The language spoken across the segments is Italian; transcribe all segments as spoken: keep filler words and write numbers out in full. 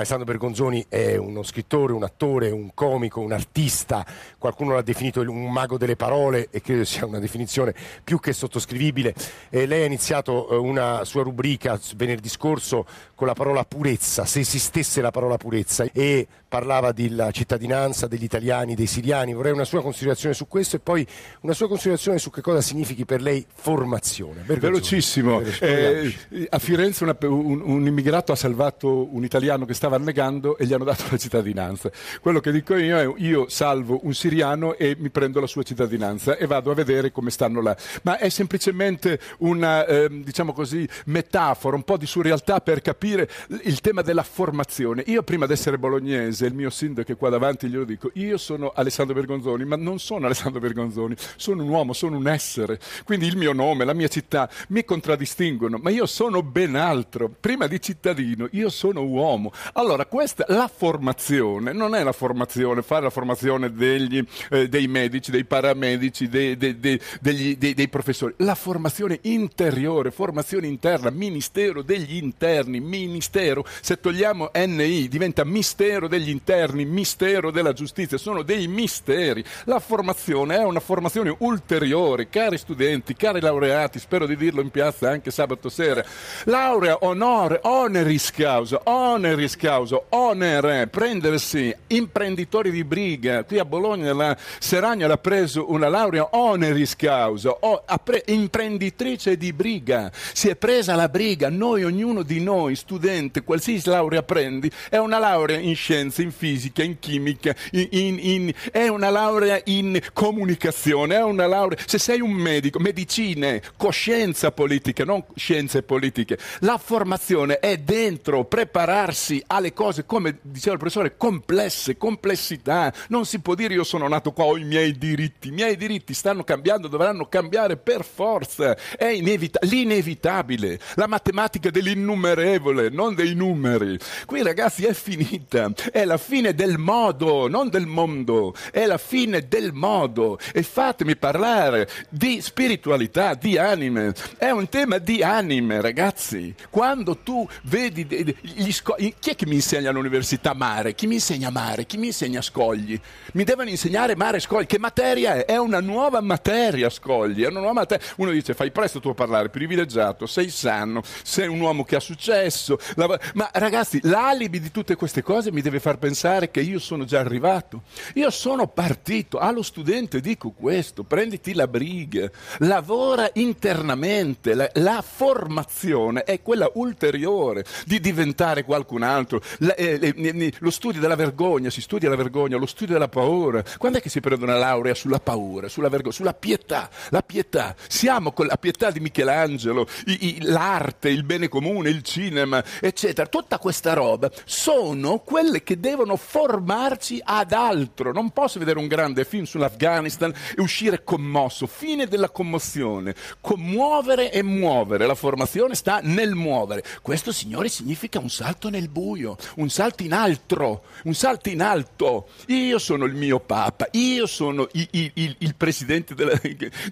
Alessandro Bergonzoni è uno scrittore, un attore, un comico, un artista, qualcuno l'ha definito un mago delle parole e credo sia una definizione più che sottoscrivibile. Eh, lei ha iniziato una sua rubrica venerdì scorso con la parola purezza, se esistesse la parola purezza, e parlava della cittadinanza degli italiani, dei siriani. Vorrei una sua considerazione su questo e poi una sua considerazione su che cosa significhi per lei formazione. Bergonzoni. Velocissimo. Eh, a Firenze una, un, un immigrato ha salvato un italiano che stava annegando e gli hanno dato la cittadinanza. Quello che dico io è: io salvo un siriano e mi prendo la sua cittadinanza e vado a vedere come stanno là. Ma è semplicemente una eh, diciamo così metafora, un po' di surrealtà per capire il tema della formazione. Io prima di essere bolognese, il mio sindaco è qua davanti, glielo dico: io sono Alessandro Bergonzoni, ma non sono Alessandro Bergonzoni, sono un uomo, sono un essere. Quindi il mio nome, la mia città mi contraddistinguono, ma io sono ben altro. Prima di cittadino, io sono uomo. Allora, questa la formazione non è la formazione, fare la formazione degli, eh, dei medici, dei paramedici, dei, dei, dei, degli, dei, dei professori. La formazione interiore, formazione interna, Ministero degli Interni, Ministero. Se togliamo N I diventa Mistero degli Interni, Mistero della Giustizia. Sono dei misteri. La formazione è una formazione ulteriore, cari studenti, cari laureati, spero di dirlo in piazza anche sabato sera. Laurea, onore, oneris causa, oneris causa, onere, prendersi, imprenditori di briga. Qui a Bologna la Seragna l'ha preso una laurea oneris causa, o, pre, imprenditrice di briga, si è presa la briga. Noi, ognuno di noi, studente, qualsiasi laurea prendi, è una laurea in scienze, in fisica, in chimica, in, in, in, è una laurea in comunicazione, è una laurea, se sei un medico, medicine, coscienza politica, non scienze politiche. La formazione è dentro, prepararsi alle cose, come diceva il professore, complesse, complessità. Non si può dire io sono nato qua, ho i miei diritti, i miei diritti stanno cambiando, dovranno cambiare per forza, è inevita- l'inevitabile, la matematica dell'innumerevole, non dei numeri. Qui ragazzi è finita, è la fine del modo, non del mondo, è la fine del modo. E fatemi parlare di spiritualità, di anime, è un tema di anime ragazzi. Quando tu vedi gli scogli, chi è che mi insegna all'università mare? Chi mi insegna mare? Chi mi insegna scogli? Mi devono insegnare mare e scogli. Che materia è? È una nuova materia scogli, è una nuova materia. Uno dice fai presto tu a parlare, privilegiato, sei sano, sei un uomo che ha successo, la... ma ragazzi l'alibi di tutte queste cose mi deve far pensare che io sono già arrivato, io sono partito. Allo studente dico questo: prenditi la briga, lavora internamente, la, la formazione è quella ulteriore di diventare qualcun altro. La, eh, eh, lo studio della vergogna, si studia la vergogna, lo studio della paura. Quando è che si prende una laurea sulla paura, sulla vergogna, sulla pietà? La pietà, siamo con la pietà di Michelangelo, i, i, l'arte, il bene comune, il cinema, eccetera. Tutta questa roba sono quelle che devono formarci ad altro. Non posso vedere un grande film sull'Afghanistan e uscire commosso, fine della commozione. Commuovere e muovere, la formazione sta nel muovere. Questo, signori, significa un salto nel buio, un salto in altro, un salto in alto. Io sono il mio Papa, io sono il, il, il presidente della,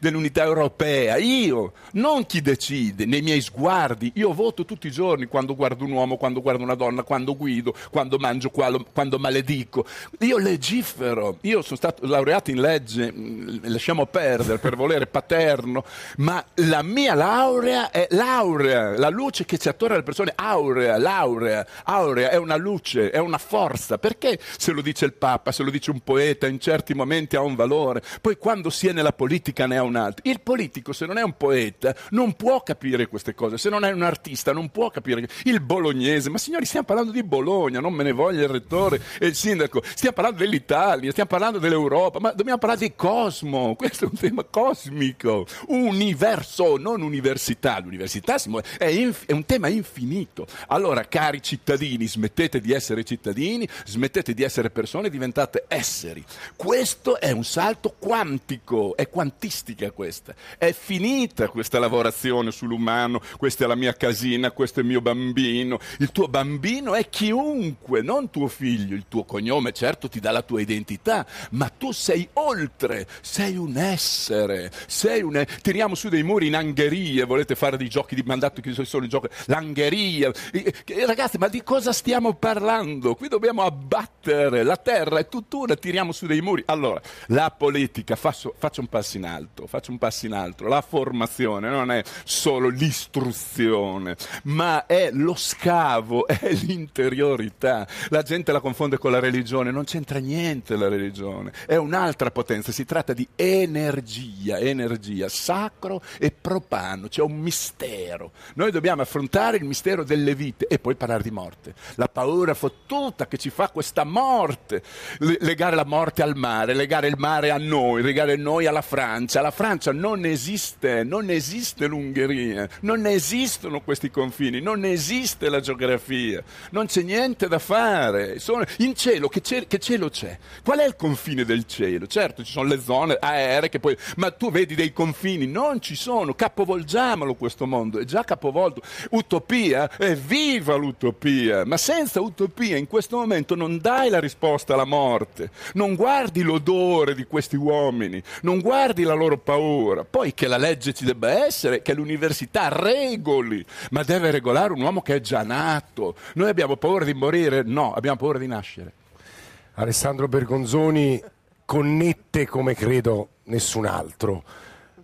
dell'Unità Europea, io, non chi decide, nei miei sguardi. Io voto tutti i giorni, quando guardo un uomo, quando guardo una donna, quando guido, quando mangio, quando maledico. Io legifero, io sono stato laureato in legge, lasciamo perdere, per volere paterno, ma la mia laurea è laurea, la luce che ci attorna alle persone, aurea, laurea, aurea è una luce, è una forza. Perché se lo dice il Papa, se lo dice un poeta, in certi momenti ha un valore, poi quando si è nella politica ne ha un altro. Il politico, se non è un poeta, non può capire queste cose, se non è un artista non può capire. Il bolognese, ma signori, stiamo parlando di Bologna, non me ne voglia il rettore e il sindaco, stiamo parlando dell'Italia, stiamo parlando dell'Europa, ma dobbiamo parlare di cosmo, questo è un tema cosmico, universo, non università. L'università è, inf- è un tema infinito. Allora, cari cittadini, smettete di essere cittadini, smettete di essere persone, diventate esseri. Questo è un salto quantico, è quantistica questa, è finita questa lavorazione sull'umano, questa è la mia casina, questo è il mio bambino. Il tuo bambino è chiunque, non tuo figlio. figlio, il tuo cognome, certo ti dà la tua identità, ma tu sei oltre, sei un essere, sei un... Tiriamo su dei muri in angherie, volete fare dei giochi di mandato che sono i giochi, l'angheria, e, e, ragazzi, ma di cosa stiamo parlando? Qui dobbiamo abbattere, la terra è tuttora, tiriamo su dei muri. Allora, la politica, faccio, faccio un passo in alto, faccio un passo in alto, la formazione non è solo l'istruzione, ma è lo scavo, è l'interiorità. La gente la confonde con la religione, non c'entra niente la religione, è un'altra potenza, si tratta di energia, energia, sacro e propano, c'è cioè un mistero. Noi dobbiamo affrontare il mistero delle vite e poi parlare di morte. La paura fottuta che ci fa questa morte, legare la morte al mare, legare il mare a noi, legare noi alla Francia. La Francia non esiste, non esiste l'Ungheria, non esistono questi confini, non esiste la geografia, non c'è niente da fare. Sono in cielo, che, cer- che cielo c'è? Qual è il confine del cielo? Certo, ci sono le zone aeree che poi, ma tu vedi dei confini, non ci sono. Capovolgiamolo questo mondo, è già capovolto. Utopia, è viva l'utopia, ma senza utopia in questo momento non dai la risposta alla morte, non guardi l'odore di questi uomini, non guardi la loro paura. Poi che la legge ci debba essere, che l'università regoli, ma deve regolare un uomo che è già nato. Noi abbiamo paura di morire? No, abbiamo paura di nascere. Alessandro Bergonzoni connette come credo nessun altro.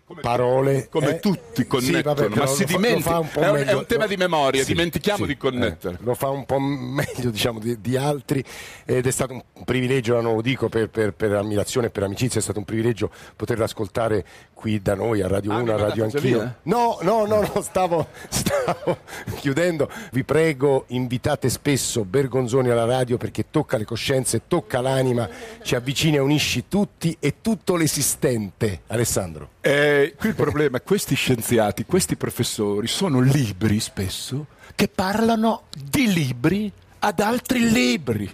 Come parole come eh, tutti connettono, sì, vabbè, ma si dimentica, è, è un tema di memoria, sì, dimentichiamo sì, di connettere. Eh, lo fa un po' meglio, diciamo, di, di altri, ed è stato un privilegio, non lo dico per, per, per ammirazione e per amicizia, è stato un privilegio poterla ascoltare qui da noi a Radio ah, uno, a Radio Anch'io. Via? No, no, no, no stavo, stavo chiudendo. Vi prego, invitate spesso Bergonzoni alla radio perché tocca le coscienze, tocca l'anima, ci avvicina e unisci tutti e tutto l'esistente. Alessandro. Eh, Eh, qui il problema è che questi scienziati, questi professori sono libri spesso che parlano di libri ad altri libri.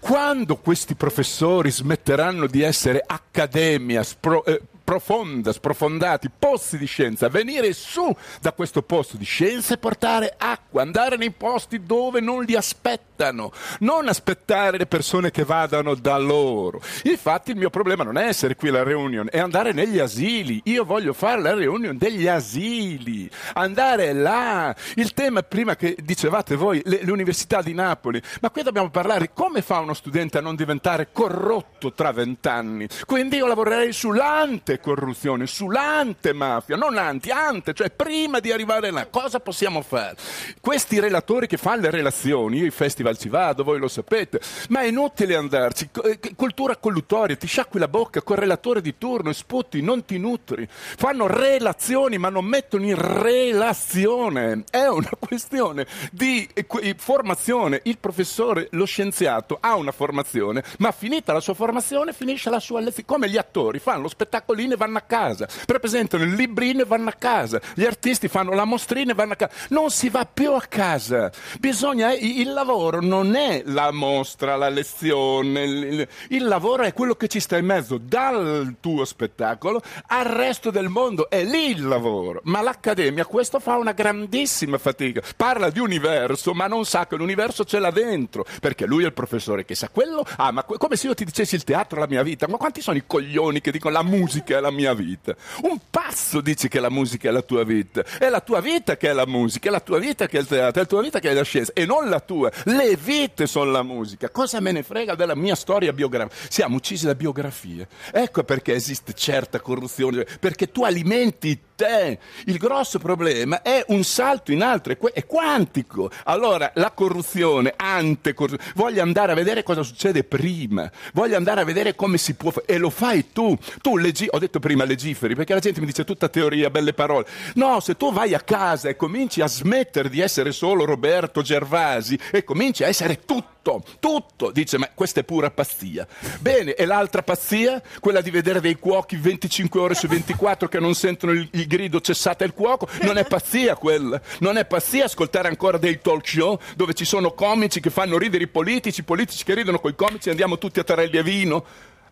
Quando questi professori smetteranno di essere accademia, spro, eh, profonda, sprofondati, posti di scienza, venire su da questo posto di scienza e portare acqua, andare nei posti dove non li aspettano, non aspettare le persone che vadano da loro. Infatti il mio problema non è essere qui alla reunion, è andare negli asili. Io voglio fare la reunion degli asili, andare là. Il tema prima che dicevate voi, le, l'università di Napoli, ma qui dobbiamo parlare come fa uno studente a non diventare corrotto tra vent'anni. Quindi io lavorerei sull'ante corruzione, sull'ante mafia, non anti, ante, cioè prima di arrivare là, cosa possiamo fare? Questi relatori che fanno le relazioni, io ai festival ci vado, voi lo sapete, ma è inutile andarci, cultura collutoria, ti sciacqui la bocca col relatore di turno e sputi, non ti nutri, fanno relazioni ma non mettono in relazione, è una questione di formazione. Il professore, lo scienziato ha una formazione, ma finita la sua formazione finisce la sua lezione, come gli attori fanno lo spettacolo e vanno a casa, presentano il librino e vanno a casa, gli artisti fanno la mostrina e vanno a casa, non si va più a casa. Bisogna, il lavoro non è la mostra, la lezione, il, il lavoro è quello che ci sta in mezzo dal tuo spettacolo al resto del mondo, è lì il lavoro. Ma l'accademia questo fa una grandissima fatica, parla di universo ma non sa che l'universo ce l'ha dentro, perché lui è il professore che sa quello. Ah, ma que- come se io ti dicessi il teatro è la mia vita, ma quanti sono i coglioni che dicono la musica è la mia vita. Un pazzo dice che la musica è la tua vita, è la tua vita che è la musica, è la tua vita che è il teatro, è la tua vita che è la scienza e non la tua. Le vite sono la musica, cosa me ne frega della mia storia biografica? Siamo uccisi da biografie, ecco perché esiste certa corruzione, perché tu alimenti te. Il grosso problema è un salto in alto, è quantico. Allora la corruzione, ante corruzione, voglio andare a vedere cosa succede prima, voglio andare a vedere come si può fare, e lo fai tu, tu Legi- ho detto prima legiferi, perché la gente mi dice tutta teoria, belle parole. No, se tu vai a casa e cominci a smettere di essere solo Roberto Gervasi e cominci a essere tutto, tutto, dice, ma questa è pura pazzia. Bene, e l'altra pazzia? Quella di vedere dei cuochi venticinque ore su ventiquattro che non sentono il, il grido cessate il cuoco, non è pazzia quella? Non è pazzia ascoltare ancora dei talk show dove ci sono comici che fanno ridere i politici, politici che ridono coi comici e andiamo tutti a tarelli e vino?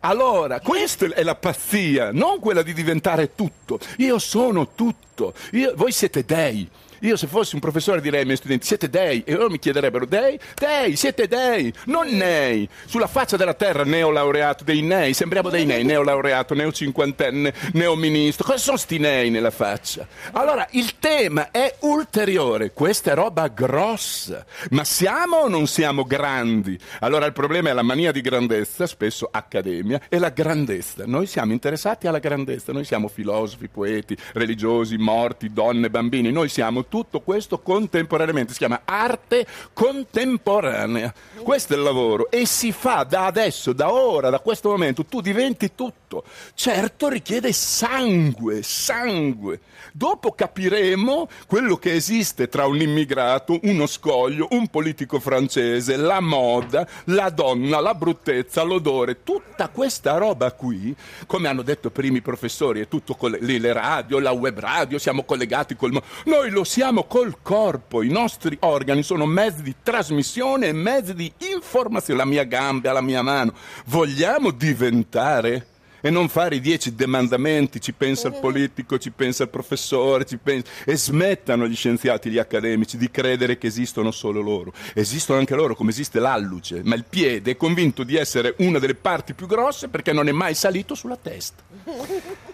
Allora, questa è la pazzia, non quella di diventare tutto. Io sono tutto, io, voi siete dei. Io se fossi un professore direi ai miei studenti: siete dei. E loro mi chiederebbero: dei? Dei, siete dei, non nei. Sulla faccia della terra neolaureato dei nei, sembriamo dei nei, neolaureato, neocinquantenne, neoministro. Cosa sono sti nei nella faccia? Allora il tema è ulteriore, questa è roba grossa. Ma siamo o non siamo grandi? Allora il problema è la mania di grandezza, spesso accademia, e la grandezza. Noi siamo interessati alla grandezza, noi siamo filosofi, poeti, religiosi, morti, donne, bambini, noi siamo tutto questo contemporaneamente, si chiama arte contemporanea. Questo è il lavoro e si fa da adesso, da ora, da questo momento, tu diventi tutto. Certo richiede sangue, sangue. Dopo capiremo quello che esiste tra un immigrato, uno scoglio, un politico francese, la moda, la donna, la bruttezza, l'odore, tutta questa roba qui, come hanno detto primi professori, è tutto con le, le radio, la web radio, siamo collegati col mondo. Noi lo siamo col corpo, i nostri organi sono mezzi di trasmissione e mezzi di informazione, la mia gamba, la mia mano. Vogliamo diventare e non fare i dieci demandamenti, ci pensa il politico, ci pensa il professore, ci pensa... e smettano gli scienziati, gli accademici, di credere che esistono solo loro. Esistono anche loro, come esiste l'alluce, ma il piede è convinto di essere una delle parti più grosse perché non è mai salito sulla testa.